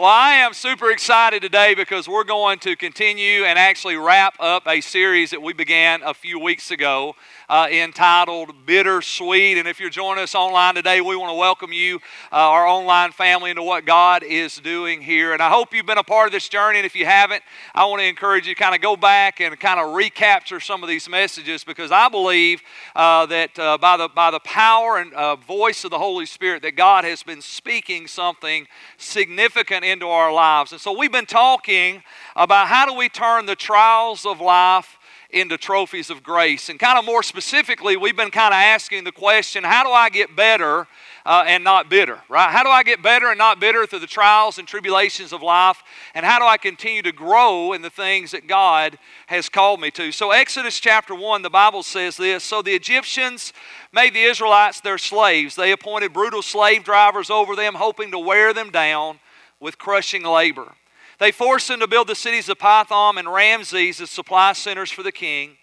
Well, I am super excited today because we're going to continue and actually wrap up a series that we began a few weeks ago entitled Bittersweet. And if you're joining us online today, we want to welcome you, our online family, into what God is doing here. And I hope you've been a part of this journey. And if you haven't, I want to encourage you to kind of go back and kind of recapture some of these messages, because I believe that by the power and voice of the Holy Spirit that God has been speaking something significant into our lives. And so we've been talking about how do we turn the trials of life into trophies of grace. And kind of more specifically, we've been kind of asking the question, how do I get better and not bitter, right? How do I get better and not bitter through the trials and tribulations of life? And how do I continue to grow in the things that God has called me to? So Exodus chapter 1, the Bible says this, "So the Egyptians made the Israelites their slaves. They appointed brutal slave drivers over them, hoping to wear them down with crushing labor. They forced them to build the cities of Pithom and Ramses as supply centers for the king.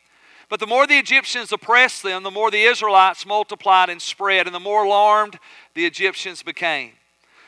But the more the Egyptians oppressed them, the more the Israelites multiplied and spread, and the more alarmed the Egyptians became.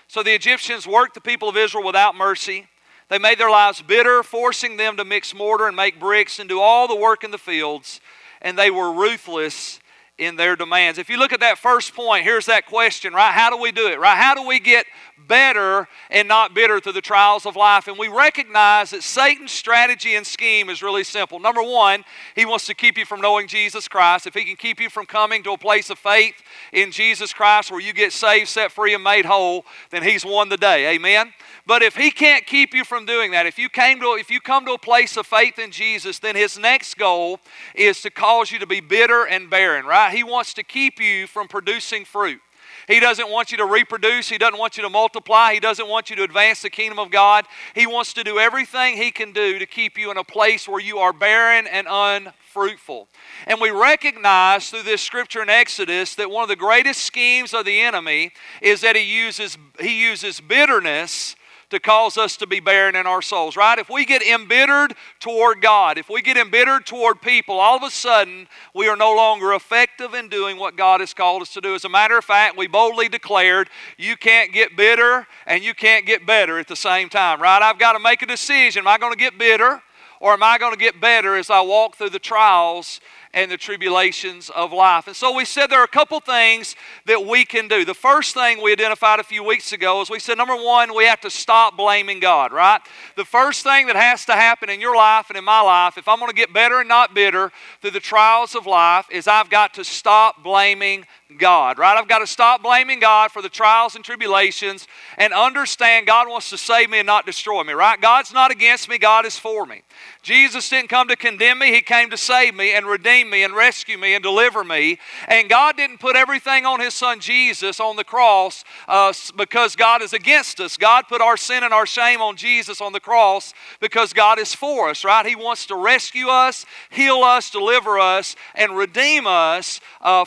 So the Egyptians worked the people of Israel without mercy. They made their lives bitter, forcing them to mix mortar and make bricks and do all the work in the fields, and they were ruthless in their demands." If you look at that first point, here's that question, right? How do we do it, right? How do we get better and not bitter through the trials of life? And we recognize that Satan's strategy and scheme is really simple. Number one, he wants to keep you from knowing Jesus Christ. If he can keep you from coming to a place of faith in Jesus Christ where you get saved, set free, and made whole, then he's won the day, amen? But if he can't keep you from doing that, if you come to a place of faith in Jesus, then his next goal is to cause you to be bitter and barren, right? He wants to keep you from producing fruit. He doesn't want you to reproduce. He doesn't want you to multiply. He doesn't want you to advance the kingdom of God. He wants to do everything he can do to keep you in a place where you are barren and unfruitful. And we recognize through this scripture in Exodus that one of the greatest schemes of the enemy is that he uses bitterness to cause us to be barren in our souls, right? If we get embittered toward God, if we get embittered toward people, all of a sudden we are no longer effective in doing what God has called us to do. As a matter of fact, we boldly declared, you can't get bitter and you can't get better at the same time, right? I've got to make a decision. Am I going to get bitter or am I going to get better as I walk through the trials and the tribulations of life? And so we said there are a couple things that we can do. The first thing we identified a few weeks ago is we said, number one, we have to stop blaming God, right? The first thing that has to happen in your life and in my life, if I'm going to get better and not bitter through the trials of life, is I've got to stop blaming God, right? I've got to stop blaming God for the trials and tribulations and understand God wants to save me and not destroy me, right? God's not against me, God is for me. Jesus didn't come to condemn me, he came to save me and redeem me and rescue me and deliver me. And God didn't put everything on his son Jesus on the cross because God is against us. God put our sin and our shame on Jesus on the cross because God is for us, right? He wants to rescue us, heal us, deliver us, and redeem us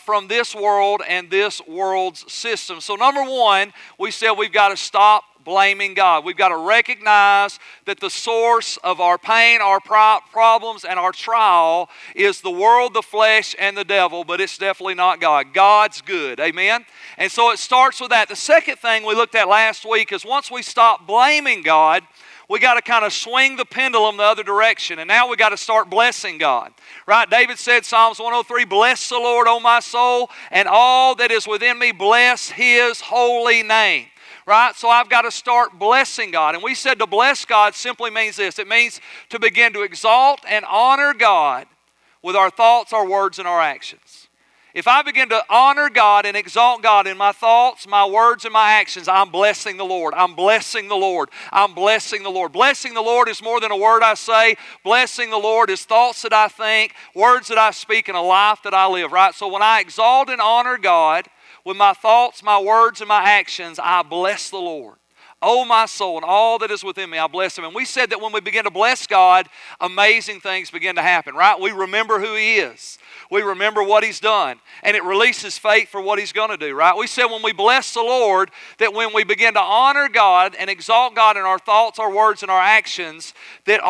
from this world and this world's system. So number one, we said we've got to stop blaming God. We've got to recognize that the source of our pain, our problems, and our trial is the world, the flesh, and the devil, but it's definitely not God. God's good, amen? And so it starts with that. The second thing we looked at last week is once we stop blaming God, we got to kind of swing the pendulum the other direction, and now we got to start blessing God, right? David said, Psalms 103, "Bless the Lord, O my soul, and all that is within me, bless his holy name." Right? So I've got to start blessing God. And we said to bless God simply means this. It means to begin to exalt and honor God with our thoughts, our words, and our actions. If I begin to honor God and exalt God in my thoughts, my words, and my actions, I'm blessing the Lord. I'm blessing the Lord. I'm blessing the Lord. Blessing the Lord is more than a word I say. Blessing the Lord is thoughts that I think, words that I speak, and a life that I live, right? So when I exalt and honor God with my thoughts, my words, and my actions, I bless the Lord. Oh, my soul, and all that is within me, I bless him. And we said that when we begin to bless God, amazing things begin to happen, right? We remember who he is. We remember what he's done. And it releases faith for what he's going to do, right? We said when we bless the Lord, that when we begin to honor God and exalt God in our thoughts, our words, and our actions, that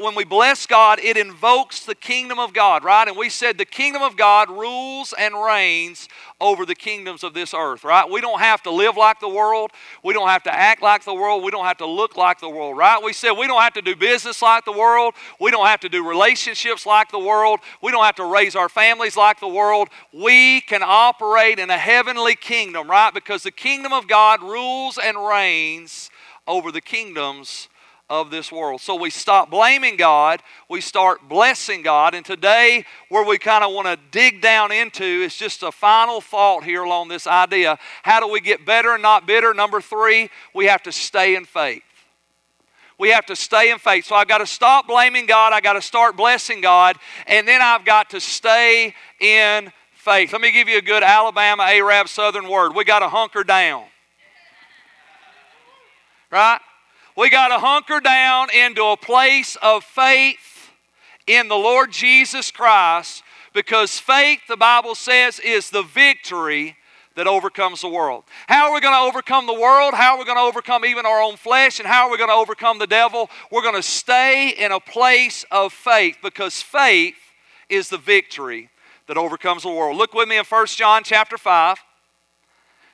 when we bless God, it invokes the kingdom of God, right? And we said the kingdom of God rules and reigns over the kingdoms of this earth, right? We don't have to live like the world. We don't have to act like the world. We don't have to look like the world, right? We said we don't have to do business like the world. We don't have to do relationships like the world. We don't have to raise our families like the world. We can operate in a heavenly kingdom, right? Because the kingdom of God rules and reigns over the kingdoms of this world. So we stop blaming God, we start blessing God. And today, where we kind of want to dig down into is just a final thought here along this idea. How do we get better and not bitter? Number three, we have to stay in faith. We have to stay in faith. So I've got to stop blaming God, I've got to start blessing God, and then I've got to stay in faith. Let me give you a good Alabama Arab Southern word. We got to hunker down. Right? We got to hunker down into a place of faith in the Lord Jesus Christ, because faith, the Bible says, is the victory that overcomes the world. How are we going to overcome the world? How are we going to overcome even our own flesh? And how are we going to overcome the devil? We're going to stay in a place of faith, because faith is the victory that overcomes the world. Look with me in 1 John chapter 5.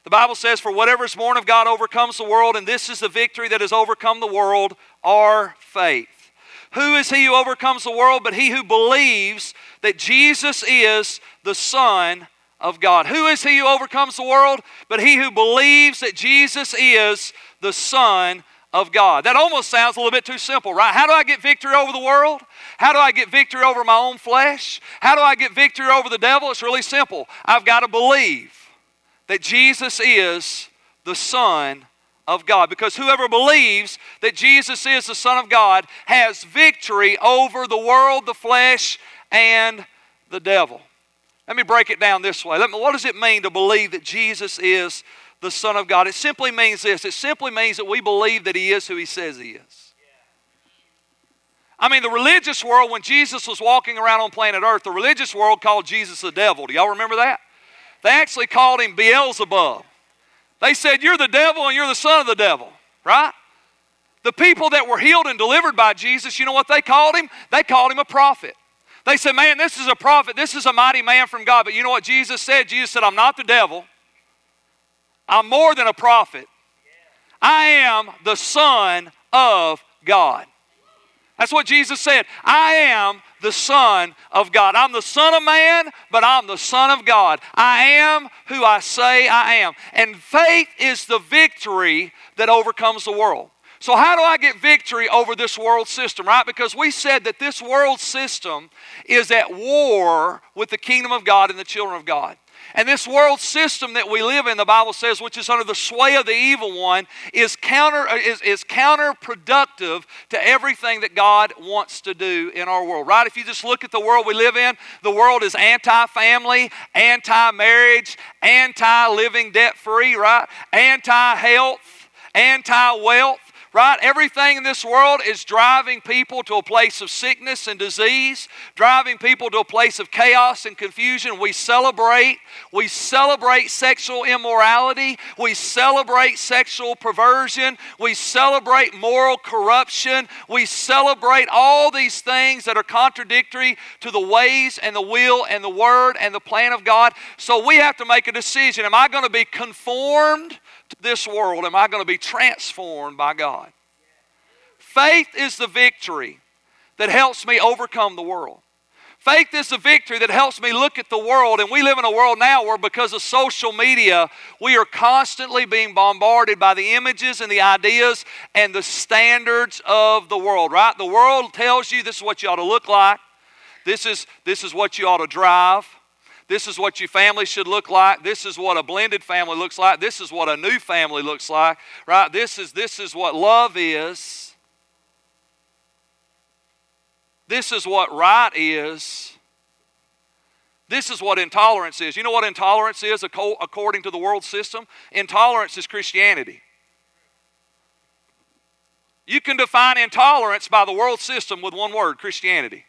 The Bible says, for whatever is born of God overcomes the world, and this is the victory that has overcome the world, our faith. Who is he who overcomes the world but he who believes that Jesus is the Son of God? Who is he who overcomes the world but he who believes that Jesus is the Son of God? That almost sounds a little bit too simple, right? How do I get victory over the world? How do I get victory over my own flesh? How do I get victory over the devil? It's really simple. I've got to believe that Jesus is the Son of God. Because whoever believes that Jesus is the Son of God has victory over the world, the flesh, and the devil. Let me break it down this way. What does it mean to believe that Jesus is the Son of God? It simply means this. It simply means that we believe that He is who He says He is. I mean, the religious world, when Jesus was walking around on planet Earth, the religious world called Jesus the devil. Do y'all remember that? They actually called him Beelzebub. They said, you're the devil and you're the son of the devil, right? The people that were healed and delivered by Jesus, you know what they called him? They called him a prophet. They said, man, this is a prophet. This is a mighty man from God. But you know what Jesus said? Jesus said, I'm not the devil. I'm more than a prophet. I am the Son of God. That's what Jesus said. I am the Son of God. I'm the Son of Man, but I'm the Son of God. I am who I say I am. And faith is the victory that overcomes the world. So how do I get victory over this world system, right? Because we said that this world system is at war with the kingdom of God and the children of God. And this world system that we live in, the Bible says, which is under the sway of the evil one, is counterproductive to everything that God wants to do in our world, right? If you just look at the world we live in, the world is anti-family, anti-marriage, anti-living debt-free, right? Anti-health, anti-wealth, right? Everything in this world is driving people to a place of sickness and disease, driving people to a place of chaos and confusion. We celebrate sexual immorality. We celebrate sexual perversion. We celebrate moral corruption. We celebrate all these things that are contradictory to the ways and the will and the word and the plan of God. So we have to make a decision. Am I going to be conformed to this world? Am I going to be transformed by God? Faith is the victory that helps me overcome the world. Faith is the victory that helps me look at the world. And we live in a world now where, because of social media, we are constantly being bombarded by the images and the ideas and the standards of the world, right? The world tells you this is what you ought to look like. This is what you ought to drive. This is what your family should look like. This is what a blended family looks like. This is what a new family looks like, right? This is what love is. This is what right is. This is what intolerance is. You know what intolerance is according to the world system? Intolerance is Christianity. You can define intolerance by the world system with one word, Christianity.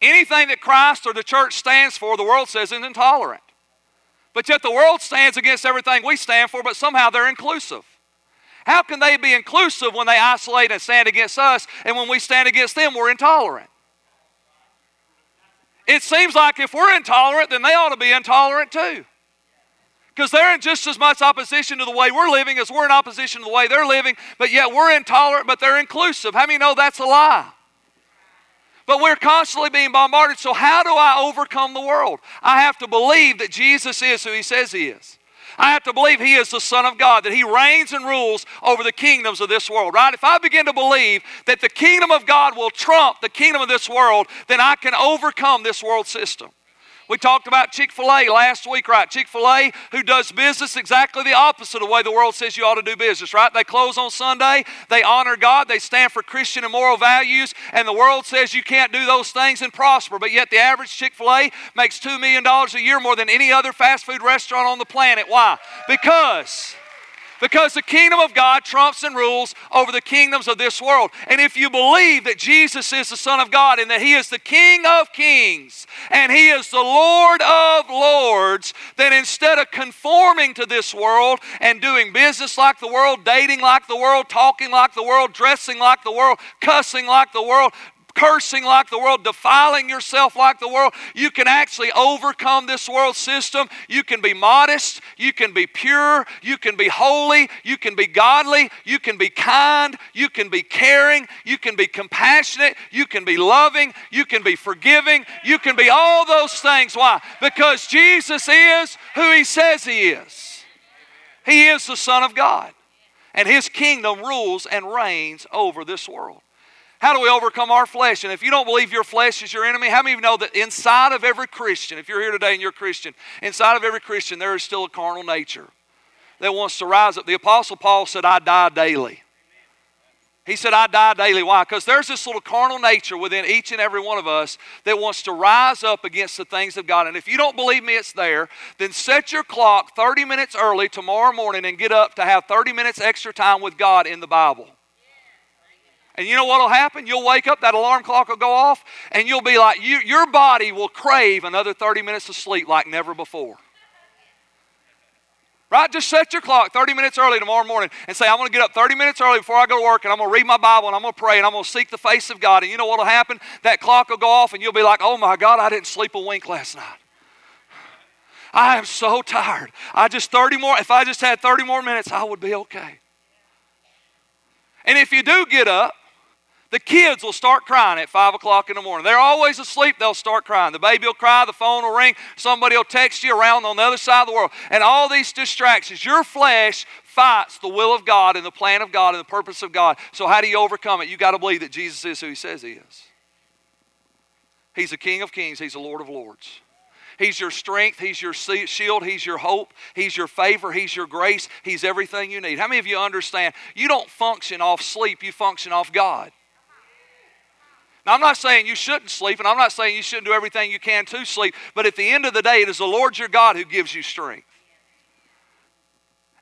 Anything that Christ or the church stands for, the world says is intolerant. But yet the world stands against everything we stand for, but somehow they're inclusive. How can they be inclusive when they isolate and stand against us, and when we stand against them, we're intolerant? It seems like if we're intolerant, then they ought to be intolerant too. Because they're in just as much opposition to the way we're living as we're in opposition to the way they're living, but yet we're intolerant, but they're inclusive. How many know that's a lie? But we're constantly being bombarded, so how do I overcome the world? I have to believe that Jesus is who He says He is. I have to believe He is the Son of God, that He reigns and rules over the kingdoms of this world, right? If I begin to believe that the kingdom of God will trump the kingdom of this world, then I can overcome this world system. We talked about Chick-fil-A last week, right? Chick-fil-A, who does business exactly the opposite of the way the world says you ought to do business, right? They close on Sunday, they honor God, they stand for Christian and moral values, and the world says you can't do those things and prosper, but yet the average Chick-fil-A makes $2 million a year more than any other fast food restaurant on the planet. Why? Because the kingdom of God trumps and rules over the kingdoms of this world. And if you believe that Jesus is the Son of God and that He is the King of kings and He is the Lord of lords, then instead of conforming to this world and doing business like the world, dating like the world, talking like the world, dressing like the world, cussing like the world, cursing like the world, defiling yourself like the world, you can actually overcome this world system. You can be modest, you can be pure, you can be holy, you can be godly, you can be kind, you can be caring, you can be compassionate, you can be loving, you can be forgiving, you can be all those things. Why? Because Jesus is who He says He is. He is the Son of God, and His kingdom rules and reigns over this world. How do we overcome our flesh? And if you don't believe your flesh is your enemy, how many of you know that inside of every Christian, if you're here today and you're a Christian, inside of every Christian there is still a carnal nature that wants to rise up? The Apostle Paul said, I die daily. He said, I die daily. Why? Because there's this little carnal nature within each and every one of us that wants to rise up against the things of God. And if you don't believe me it's there, then set your clock 30 minutes early tomorrow morning and get up to have 30 minutes extra time with God in the Bible. And you know what will happen? You'll wake up, that alarm clock will go off, and you'll be like, your body will crave another 30 minutes of sleep like never before. Right? Just set your clock 30 minutes early tomorrow morning and say, I'm going to get up 30 minutes early before I go to work, and I'm going to read my Bible, and I'm going to pray, and I'm going to seek the face of God. And you know what will happen? That clock will go off, and you'll be like, oh my God, I didn't sleep a wink last night. I am so tired. If I just had 30 more minutes, I would be okay. And if you do get up, the kids will start crying at 5 o'clock in the morning. They're always asleep. They'll start crying. The baby will cry. The phone will ring. Somebody will text you around on the other side of the world. And all these distractions. Your flesh fights the will of God and the plan of God and the purpose of God. So how do you overcome it? You've got to believe that Jesus is who He says He is. He's the King of kings. He's the Lord of lords. He's your strength. He's your shield. He's your hope. He's your favor. He's your grace. He's everything you need. How many of you understand? You don't function off sleep. You function off God. I'm not saying you shouldn't sleep, and I'm not saying you shouldn't do everything you can to sleep, but at the end of the day, it is the Lord your God who gives you strength.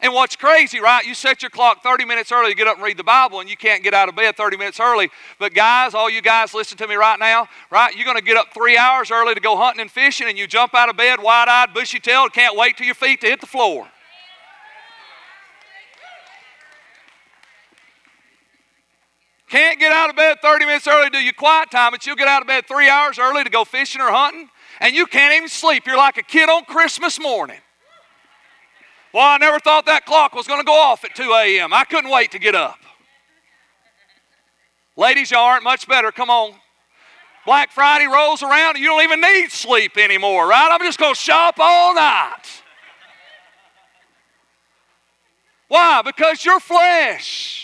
And what's crazy, right? You set your clock 30 minutes early to get up and read the Bible, and you can't get out of bed 30 minutes early. But guys, all you guys listen to me right now, right? You're going to get up 3 hours early to go hunting and fishing, and you jump out of bed wide-eyed, bushy-tailed, can't wait till your feet to hit the floor. Can't get out of bed 30 minutes early to do your quiet time, but you'll get out of bed 3 hours early to go fishing or hunting, and you can't even sleep. You're like a kid on Christmas morning. Well, I never thought that clock was going to go off at 2 a.m. I couldn't wait to get up. Ladies, y'all aren't much better. Come on. Black Friday rolls around, and you don't even need sleep anymore, right? I'm just going to shop all night. Why? Because your flesh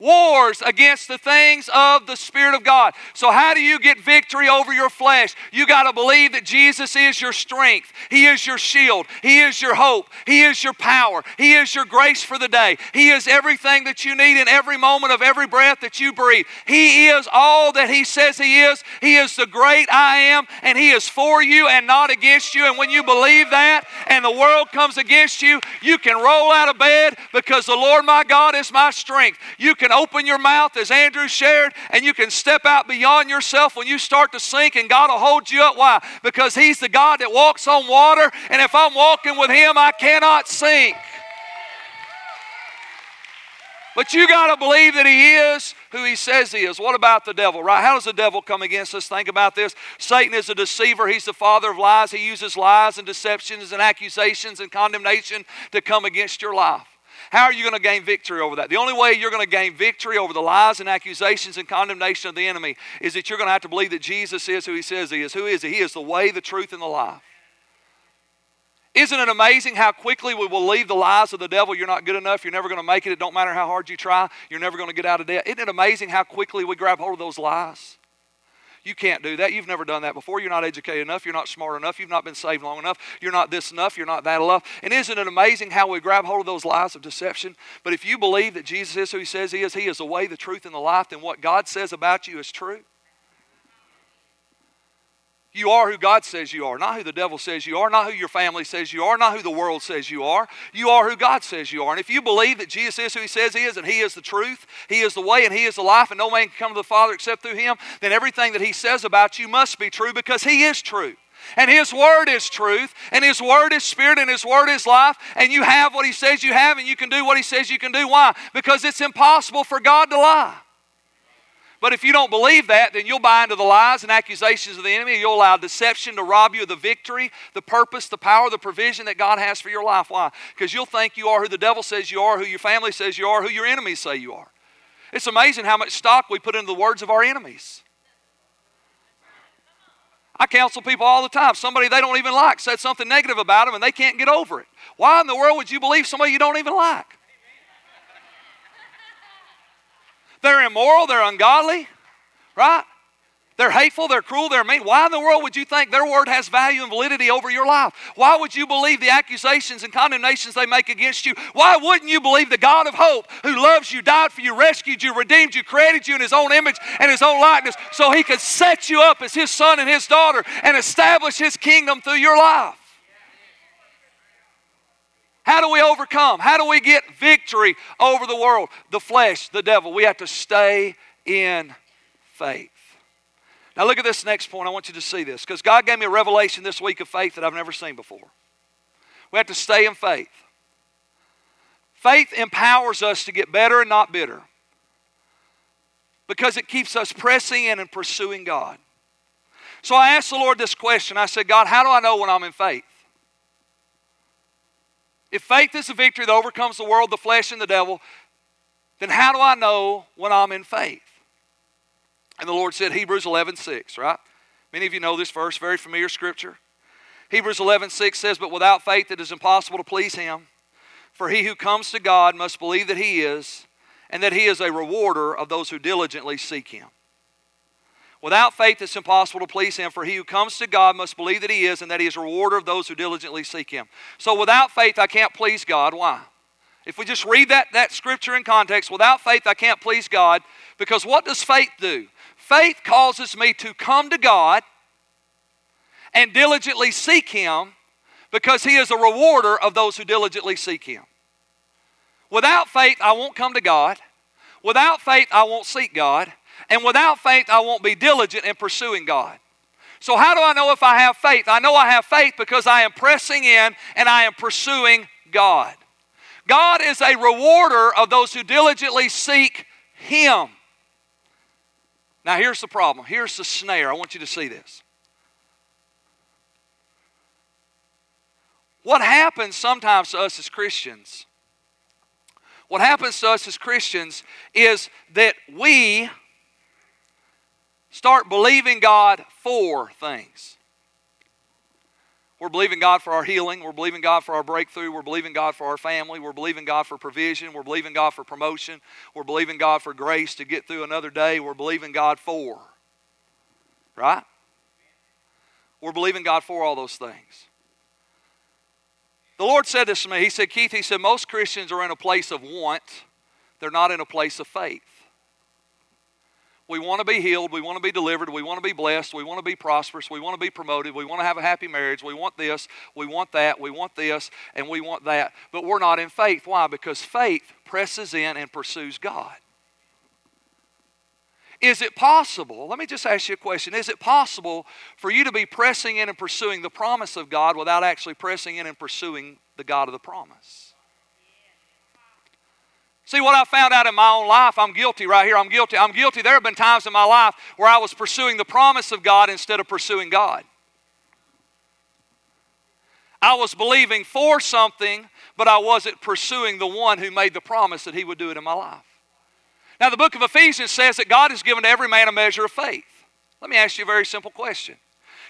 wars against the things of the Spirit of God. So how do you get victory over your flesh? You got to believe that Jesus is your strength. He is your shield. He is your hope. He is your power. He is your grace for the day. He is everything that you need in every moment of every breath that you breathe. He is all that He says He is. He is the great I am, and He is for you and not against you. And when you believe that and the world comes against you, you can roll out of bed because the Lord my God is my strength. You can open your mouth, as Andrew shared, and you can step out beyond yourself when you start to sink, and God will hold you up. Why? Because He's the God that walks on water, and if I'm walking with Him, I cannot sink. But you got to believe that he is who he says he is. What about the devil, right? How does the devil come against us? Think about this. Satan is a deceiver. He's the father of lies. He uses lies and deceptions and accusations and condemnation to come against your life. How are you going to gain victory over that? The only way you're going to gain victory over the lies and accusations and condemnation of the enemy is that you're going to have to believe that Jesus is who he says he is. Who is he? He is the way, the truth, and the life. Isn't it amazing how quickly we will leave the lies of the devil? You're not good enough. You're never going to make it. It don't matter how hard you try. You're never going to get out of debt. Isn't it amazing how quickly we grab hold of those lies? You can't do that. You've never done that before. You're not educated enough. You're not smart enough. You've not been saved long enough. You're not this enough. You're not that enough. And isn't it amazing how we grab hold of those lies of deception? But if you believe that Jesus is who he says he is the way, the truth, and the life, then what God says about you is true. You are who God says you are, not who the devil says you are, not who your family says you are, not who the world says you are. You are who God says you are. And if you believe that Jesus is who he says he is, and he is the truth, he is the way, and he is the life, and no man can come to the Father except through him, then everything that he says about you must be true, because he is true. And his word is truth, and his word is spirit, and his word is life, and you have what he says you have, and you can do what he says you can do. Why? Because it's impossible for God to lie. But if you don't believe that, then you'll buy into the lies and accusations of the enemy. You'll allow deception to rob you of the victory, the purpose, the power, the provision that God has for your life. Why? Because you'll think you are who the devil says you are, who your family says you are, who your enemies say you are. It's amazing how much stock we put into the words of our enemies. I counsel people all the time. Somebody they don't even like said something negative about them and they can't get over it. Why in the world would you believe somebody you don't even like? They're immoral, they're ungodly, right? They're hateful, they're cruel, they're mean. Why in the world would you think their word has value and validity over your life? Why would you believe the accusations and condemnations they make against you? Why wouldn't you believe the God of hope, who loves you, died for you, rescued you, redeemed you, created you in his own image and his own likeness, so he could set you up as his son and his daughter and establish his kingdom through your life? How do we overcome? How do we get victory over the world, the flesh, the devil? We have to stay in faith. Now look at this next point. I want you to see this, because God gave me a revelation this week of faith that I've never seen before. We have to stay in faith. Faith empowers us to get better and not bitter, because it keeps us pressing in and pursuing God. So I asked the Lord this question. I said, God, how do I know when I'm in faith? If faith is the victory that overcomes the world, the flesh, and the devil, then how do I know when I'm in faith? And the Lord said, Hebrews 11:6, right? Many of you know this verse, very familiar scripture. Hebrews 11:6 says, but without faith it is impossible to please him. For he who comes to God must believe that he is, and that he is a rewarder of those who diligently seek him. Without faith, it's impossible to please him, for he who comes to God must believe that he is, and that he is a rewarder of those who diligently seek him. So without faith, I can't please God. Why? If we just read that scripture in context, without faith, I can't please God, because what does faith do? Faith causes me to come to God and diligently seek him, because he is a rewarder of those who diligently seek him. Without faith, I won't come to God. Without faith, I won't seek God. And without faith, I won't be diligent in pursuing God. So how do I know if I have faith? I know I have faith because I am pressing in and I am pursuing God. God is a rewarder of those who diligently seek him. Now here's the problem. Here's the snare. I want you to see this. What happens sometimes to us as Christians, is that we start believing God for things. We're believing God for our healing. We're believing God for our breakthrough. We're believing God for our family. We're believing God for provision. We're believing God for promotion. We're believing God for grace to get through another day. We're believing God for, right? We're believing God for all those things. The Lord said this to me. He said, Keith, he said, most Christians are in a place of want. They're not in a place of faith. We want to be healed, we want to be delivered, we want to be blessed, we want to be prosperous, we want to be promoted, we want to have a happy marriage, we want this, we want that, we want this, and we want that. But we're not in faith. Why? Because faith presses in and pursues God. Is it possible, let me just ask you a question, is it possible for you to be pressing in and pursuing the promise of God without actually pressing in and pursuing the God of the promise? See, what I found out in my own life, I'm guilty right here. I'm guilty. I'm guilty. There have been times in my life where I was pursuing the promise of God instead of pursuing God. I was believing for something, but I wasn't pursuing the one who made the promise that he would do it in my life. Now, the book of Ephesians says that God has given to every man a measure of faith. Let me ask you a very simple question.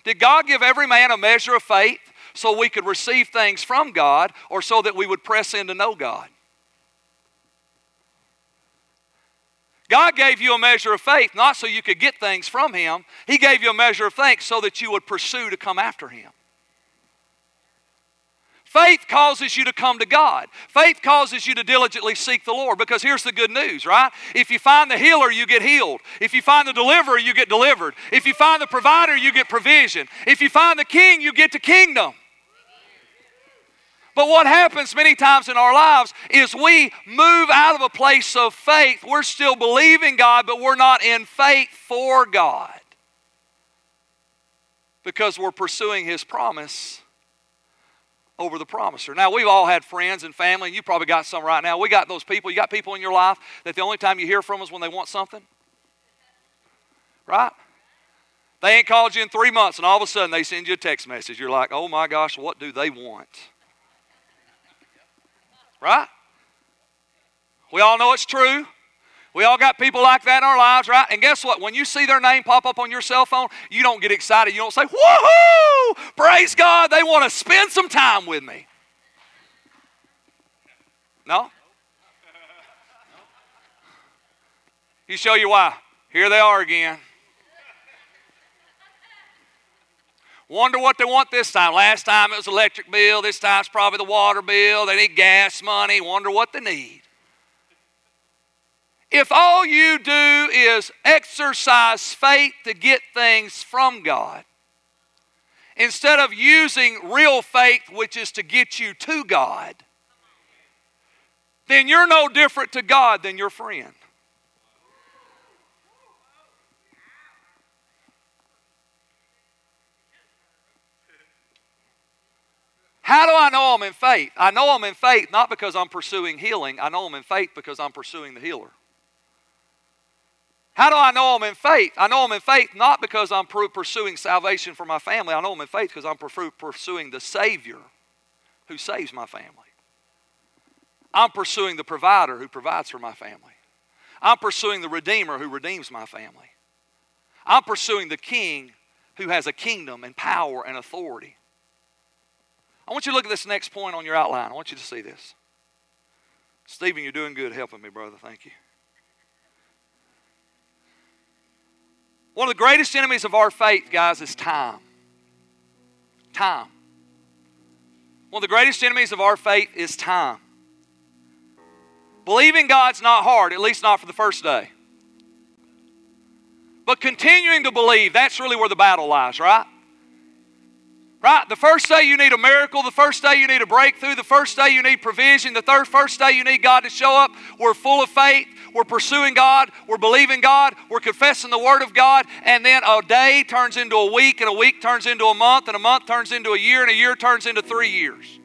Did God give every man a measure of faith so we could receive things from God, or so that we would press in to know God? God gave you a measure of faith not so you could get things from him. He gave you a measure of faith so that you would pursue to come after him. Faith causes you to come to God. Faith causes you to diligently seek the Lord, because here's the good news, right? If you find the healer, you get healed. If you find the deliverer, you get delivered. If you find the provider, you get provision. If you find the king, you get the kingdom. But what happens many times in our lives is we move out of a place of faith. We're still believing God, but we're not in faith for God, because we're pursuing his promise over the promiser. Now, we've all had friends and family, and you probably got some right now. We got those people. You got people in your life that the only time you hear from is when they want something, right? They ain't called you in 3 months, and all of a sudden they send you a text message. You're like, oh my gosh, what do they want? Right? We all know it's true. We all got people like that in our lives, right? And guess what? When you see their name pop up on your cell phone, you don't get excited. You don't say, woohoo! Praise God, they want to spend some time with me. No? You show your wife. Here they are again. Wonder what they want this time. Last time it was electric bill. This time it's probably the water bill. They need gas money. Wonder what they need. If all you do is exercise faith to get things from God, instead of using real faith, which is to get you to God, then you're no different to God than your friend. How do I know I'm in faith? I know I'm in faith not because I'm pursuing healing. I know I'm in faith because I'm pursuing the healer. How do I know I'm in faith? I know I'm in faith not because I'm pursuing salvation for my family. I know I'm in faith because I'm pursuing the Savior who saves my family. I'm pursuing the provider who provides for my family. I'm pursuing the Redeemer who redeems my family. I'm pursuing the King who has a kingdom and power and authority. I want you to look at this next point on your outline. I want you to see this. Stephen, you're doing good helping me, brother. Thank you. One of the greatest enemies of our faith, guys, is time. Time. One of the greatest enemies of our faith is time. Believing God's not hard, at least not for the first day. But continuing to believe, that's really where the battle lies, right? Right? The first day you need a miracle. The first day you need a breakthrough. The first day you need provision. The first day you need God to show up. We're full of faith. We're pursuing God. We're believing God. We're confessing the Word of God. And then a day turns into a week, and a week turns into a month, and a month turns into a year, and a year turns into 3 years.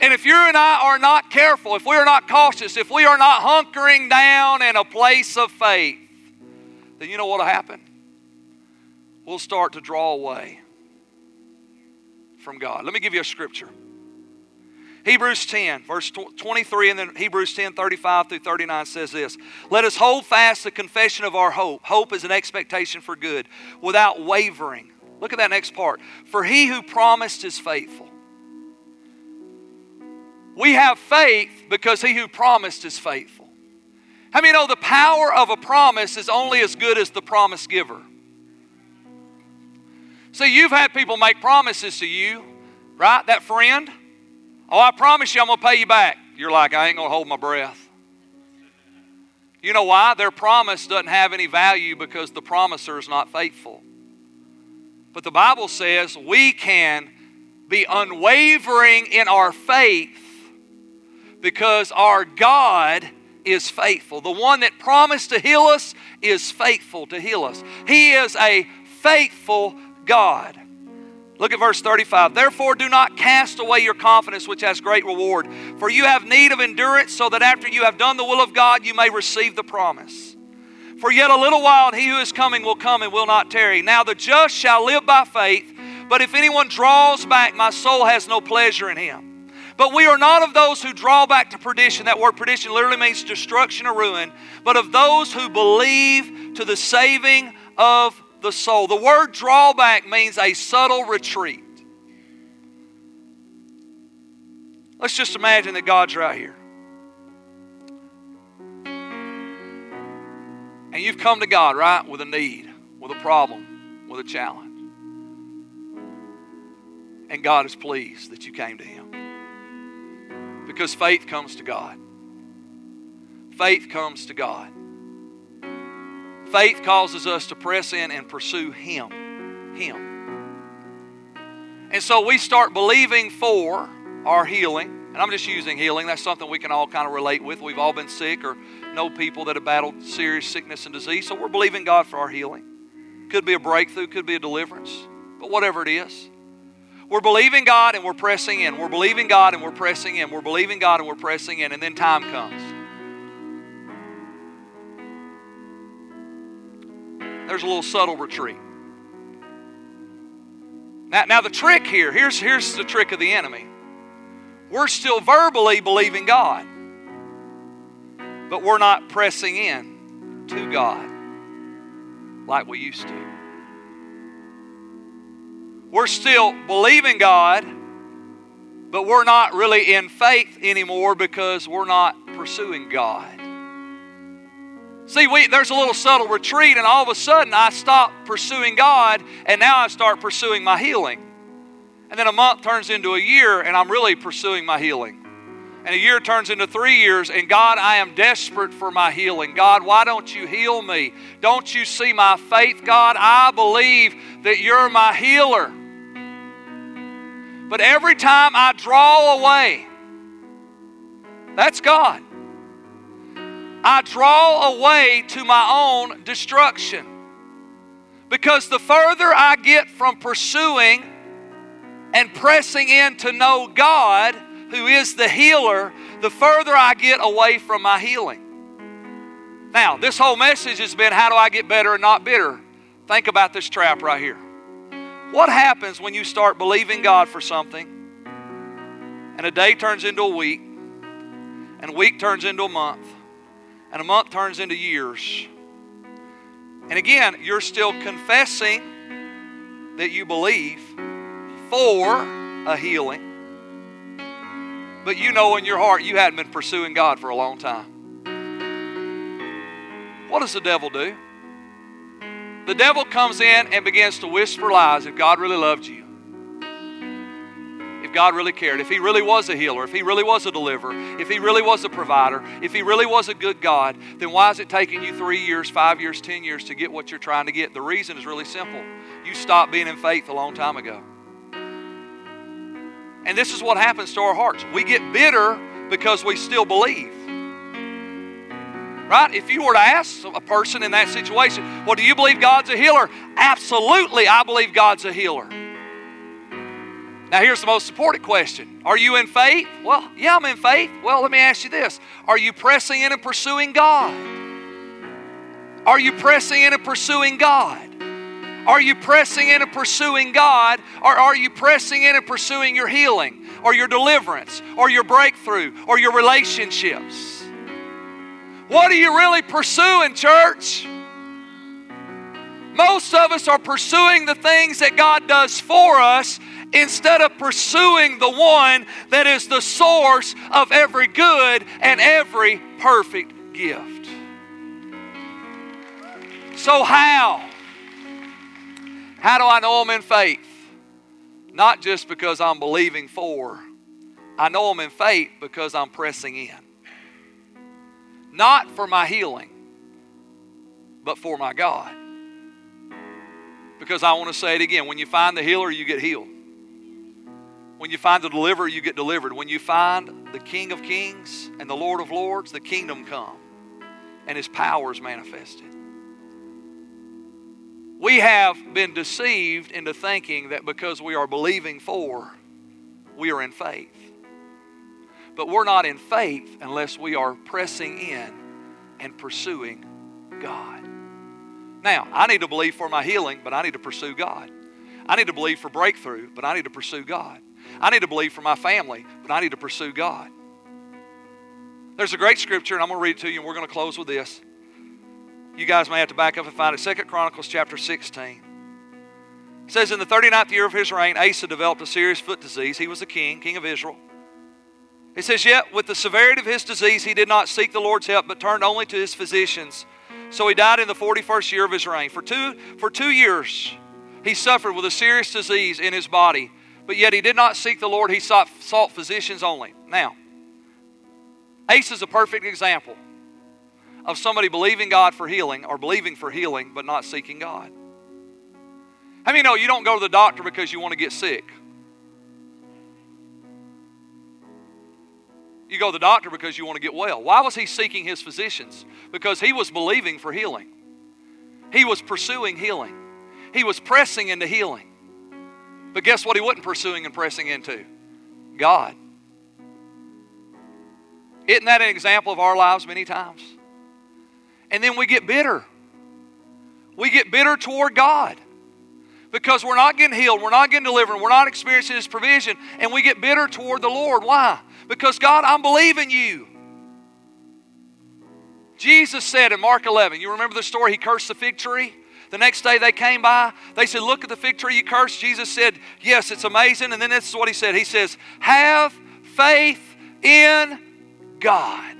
And if you and I are not careful, if we are not cautious, if we are not hunkering down in a place of faith, then you know what will happen? We'll start to draw away from God. Let me give you a scripture. Hebrews 10, verse 23, and then Hebrews 10, 35 through 39 says this. Let us hold fast the confession of our hope. Hope is an expectation for good, without wavering. Look at that next part. For he who promised is faithful. We have faith because he who promised is faithful. How many know the power of a promise is only as good as the promise giver? See, you've had people make promises to you, right? That friend. Oh, I promise you I'm going to pay you back. You're like, I ain't going to hold my breath. You know why? Their promise doesn't have any value because the promiser is not faithful. But the Bible says we can be unwavering in our faith because our God is faithful. The one that promised to heal us is faithful to heal us. He is a faithful God. Look at verse 35. Therefore do not cast away your confidence, which has great reward. For you have need of endurance, so that after you have done the will of God, you may receive the promise. For yet a little while, and he who is coming will come and will not tarry. Now the just shall live by faith, but if anyone draws back, my soul has no pleasure in him. But we are not of those who draw back to perdition. That word perdition literally means destruction or ruin. But of those who believe to the saving of the soul. The word drawback means a subtle retreat. Let's just imagine that God's right here. And you've come to God, right, with a need, with a problem, with a challenge. And God is pleased that you came to him. Because faith comes to God. Faith comes to God. Faith causes us to press in and pursue Him. Him. And so we start believing for our healing. And I'm just using healing. That's something we can all kind of relate with. We've all been sick or know people that have battled serious sickness and disease. So we're believing God for our healing. Could be a breakthrough. Could be a deliverance. But whatever it is. We're believing God and we're pressing in. We're believing God and we're pressing in. We're believing God and we're pressing in. And then time comes. There's a little subtle retreat. Now the trick here, here's the trick of the enemy. We're still verbally believing God. But we're not pressing in to God like we used to. We're still believing God, but we're not really in faith anymore because we're not pursuing God. See, there's a little subtle retreat, and all of a sudden I stop pursuing God, and now I start pursuing my healing. And then a month turns into a year, and I'm really pursuing my healing. And a year turns into 3 years, and God, I am desperate for my healing. God, why don't you heal me? Don't you see my faith, God? I believe that you're my healer. But every time I draw away, that's God. I draw away to my own destruction. Because the further I get from pursuing and pressing in to know God, who is the healer, the further I get away from my healing. Now, this whole message has been, how do I get better and not bitter? Think about this trap right here. What happens when you start believing God for something, and a day turns into a week, and a week turns into a month, and a month turns into years? And again, you're still confessing that you believe for a healing, but you know in your heart you hadn't been pursuing God for a long time. What does the devil do? The devil comes in and begins to whisper lies. If God really loved you, if God really cared, if He really was a healer, if He really was a deliverer, if He really was a provider, if He really was a good God, then why is it taking you 3 years, 5 years, 10 years to get what you're trying to get? The reason is really simple. You stopped being in faith a long time ago. And this is what happens to our hearts. We get bitter because we still believe. Right? If you were to ask a person in that situation, well, do you believe God's a healer? Absolutely, I believe God's a healer. Now, here's the most important question. Are you in faith? Well, yeah, I'm in faith. Well, let me ask you this. Are you pressing in and pursuing God? Are you pressing in and pursuing God? Are you pressing in and pursuing God, or are you pressing in and pursuing your healing, or your deliverance, or your breakthrough, or your relationships? What are you really pursuing, church? Most of us are pursuing the things that God does for us instead of pursuing the one that is the source of every good and every perfect gift. So how? How do I know I'm in faith? Not just because I'm believing for. I know I'm in faith because I'm pressing in. Not for my healing, but for my God. Because I want to say it again. When you find the healer, you get healed. When you find the deliverer, you get delivered. When you find the King of Kings and the Lord of Lords, the kingdom come and His power is manifested. We have been deceived into thinking that because we are believing for, we are in faith. But we're not in faith unless we are pressing in and pursuing God. Now, I need to believe for my healing, but I need to pursue God. I need to believe for breakthrough, but I need to pursue God. I need to believe for my family, but I need to pursue God. There's a great scripture, and I'm going to read it to you, and we're going to close with this. You guys may have to back up and find it. 2 Chronicles chapter 16. It says, in the 39th year of his reign, Asa developed a serious foot disease. He was a king of Israel. It says, yet with the severity of his disease, he did not seek the Lord's help, but turned only to his physicians. So he died in the 41st year of his reign. For two years, he suffered with a serious disease in his body. But yet he did not seek the Lord. He sought physicians only. Now, Asa is a perfect example of somebody believing God for healing or believing for healing but not seeking God. How many know you don't go to the doctor because you want to get sick? You go to the doctor because you want to get well. Why was he seeking his physicians? Because he was believing for healing. He was pursuing healing. He was pressing into healing. But guess what he wasn't pursuing and pressing into? God. Isn't that an example of our lives many times? And then we get bitter. We get bitter toward God because we're not getting healed, we're not getting delivered, we're not experiencing His provision, and we get bitter toward the Lord. Why? Because, God, I'm believing you. Jesus said in Mark 11, you remember the story, He cursed the fig tree? The next day they came by, they said, look at the fig tree you cursed. Jesus said, yes, it's amazing. And then this is what He said. He says, have faith in God.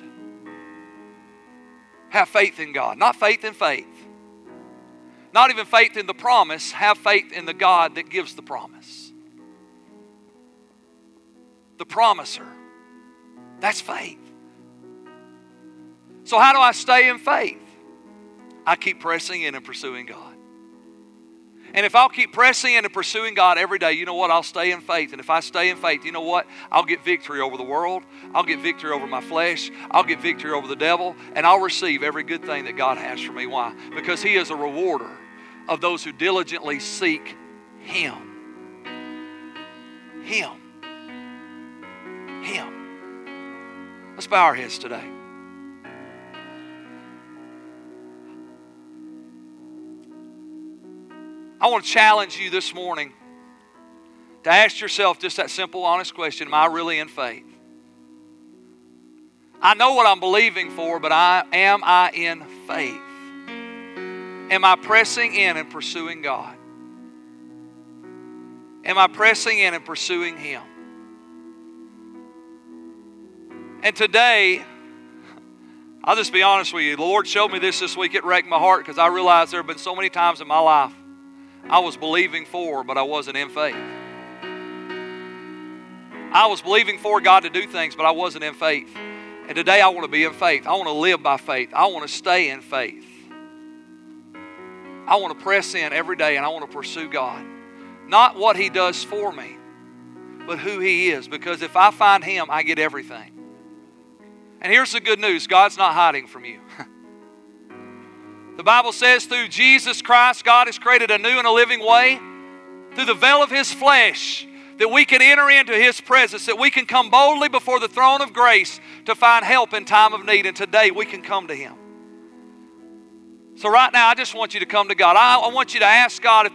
Have faith in God. Not faith in faith. Not even faith in the promise. Have faith in the God that gives the promise. The promiser. That's faith. So how do I stay in faith? I keep pressing in and pursuing God. And if I'll keep pressing in and pursuing God every day, you know what? I'll stay in faith. And if I stay in faith, you know what? I'll get victory over the world. I'll get victory over my flesh. I'll get victory over the devil. And I'll receive every good thing that God has for me. Why? Because He is a rewarder of those who diligently seek Him. Him. Let's bow our heads today. I want to challenge you this morning to ask yourself just that simple, honest question. Am I really in faith? I know what I'm believing for, but am I in faith? Am I pressing in and pursuing God? Am I pressing in and pursuing Him? And today, I'll just be honest with you. The Lord showed me this week. It wrecked my heart because I realized there have been so many times in my life I was believing for, but I wasn't in faith. I was believing for God to do things, but I wasn't in faith. And today I want to be in faith. I want to live by faith. I want to stay in faith. I want to press in every day, and I want to pursue God. Not what He does for me, but who He is. Because if I find Him, I get everything. And here's the good news. God's not hiding from you. The Bible says through Jesus Christ, God has created a new and a living way through the veil of His flesh that we can enter into His presence, that we can come boldly before the throne of grace to find help in time of need. And today we can come to Him. So right now, I just want you to come to God. I want you to ask God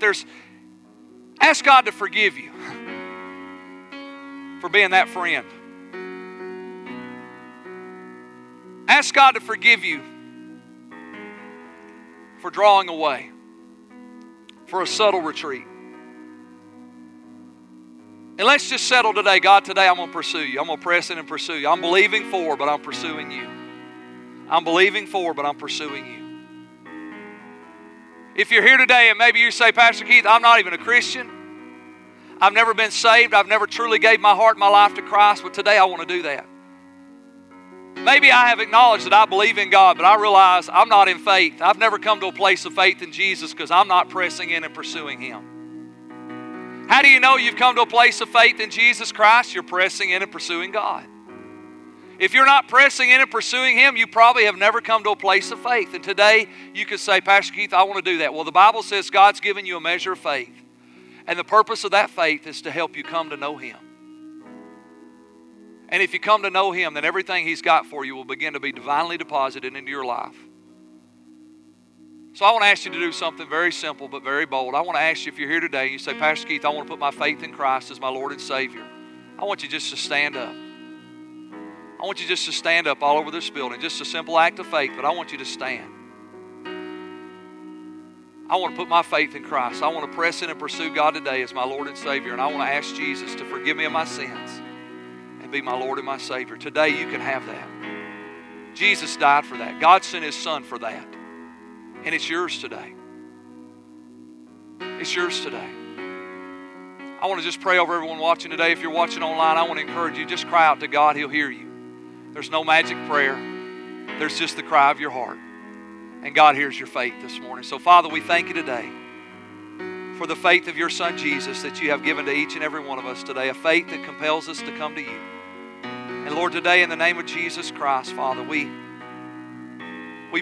ask God to forgive you for being that friend. Ask God to forgive you for drawing away, for a subtle retreat. And let's just settle today. God, today I'm going to pursue you. I'm going to press in and pursue you. I'm believing for, but I'm pursuing you. I'm believing for, but I'm pursuing you. If you're here today and maybe you say, Pastor Keith, I'm not even a Christian. I've never been saved. I've never truly gave my heart and my life to Christ, but today I want to do that. Maybe I have acknowledged that I believe in God, but I realize I'm not in faith. I've never come to a place of faith in Jesus because I'm not pressing in and pursuing Him. How do you know you've come to a place of faith in Jesus Christ? You're pressing in and pursuing God. If you're not pressing in and pursuing Him, you probably have never come to a place of faith. And today, you could say, Pastor Keith, I want to do that. Well, the Bible says God's given you a measure of faith. And the purpose of that faith is to help you come to know Him. And if you come to know Him, then everything He's got for you will begin to be divinely deposited into your life. So I want to ask you to do something very simple but very bold. I want to ask you, if you're here today and you say, Pastor Keith, I want to put my faith in Christ as my Lord and Savior, I want you just to stand up. I want you just to stand up all over this building. Just a simple act of faith, but I want you to stand. I want to put my faith in Christ. I want to press in and pursue God today as my Lord and Savior. And I want to ask Jesus to forgive me of my sins and be my Lord and my Savior. Today you can have that. Jesus died for that. God sent His Son for that. And it's yours today. It's yours today. I want to just pray over everyone watching today. If you're watching online, I want to encourage you, just cry out to God. He'll hear you. There's no magic prayer. There's just the cry of your heart. And God hears your faith this morning. So, Father, we thank You today for the faith of Your Son, Jesus, that You have given to each and every one of us today, a faith that compels us to come to You. And, Lord, today in the name of Jesus Christ, Father, we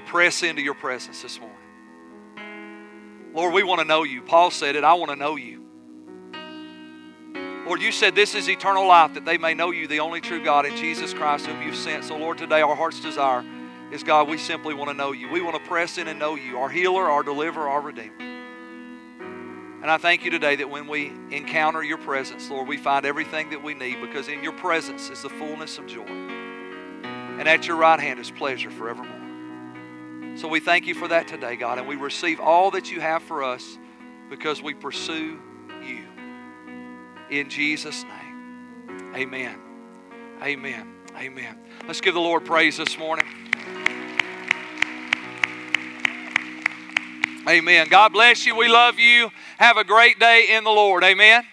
press into Your presence this morning. Lord, we want to know You. Paul said it, I want to know You. Lord, You said this is eternal life, that they may know You, the only true God, and Jesus Christ, whom You've sent. So, Lord, today our heart's desire is, God, we simply want to know You. We want to press in and know You, our healer, our deliverer, our redeemer. And I thank You today that when we encounter Your presence, Lord, we find everything that we need, because in Your presence is the fullness of joy. And at Your right hand is pleasure forevermore. So we thank You for that today, God, and we receive all that You have for us because we pursue You. In Jesus' name, amen, amen, amen. Let's give the Lord praise this morning. Amen. God bless you. We love you. Have a great day in the Lord. Amen.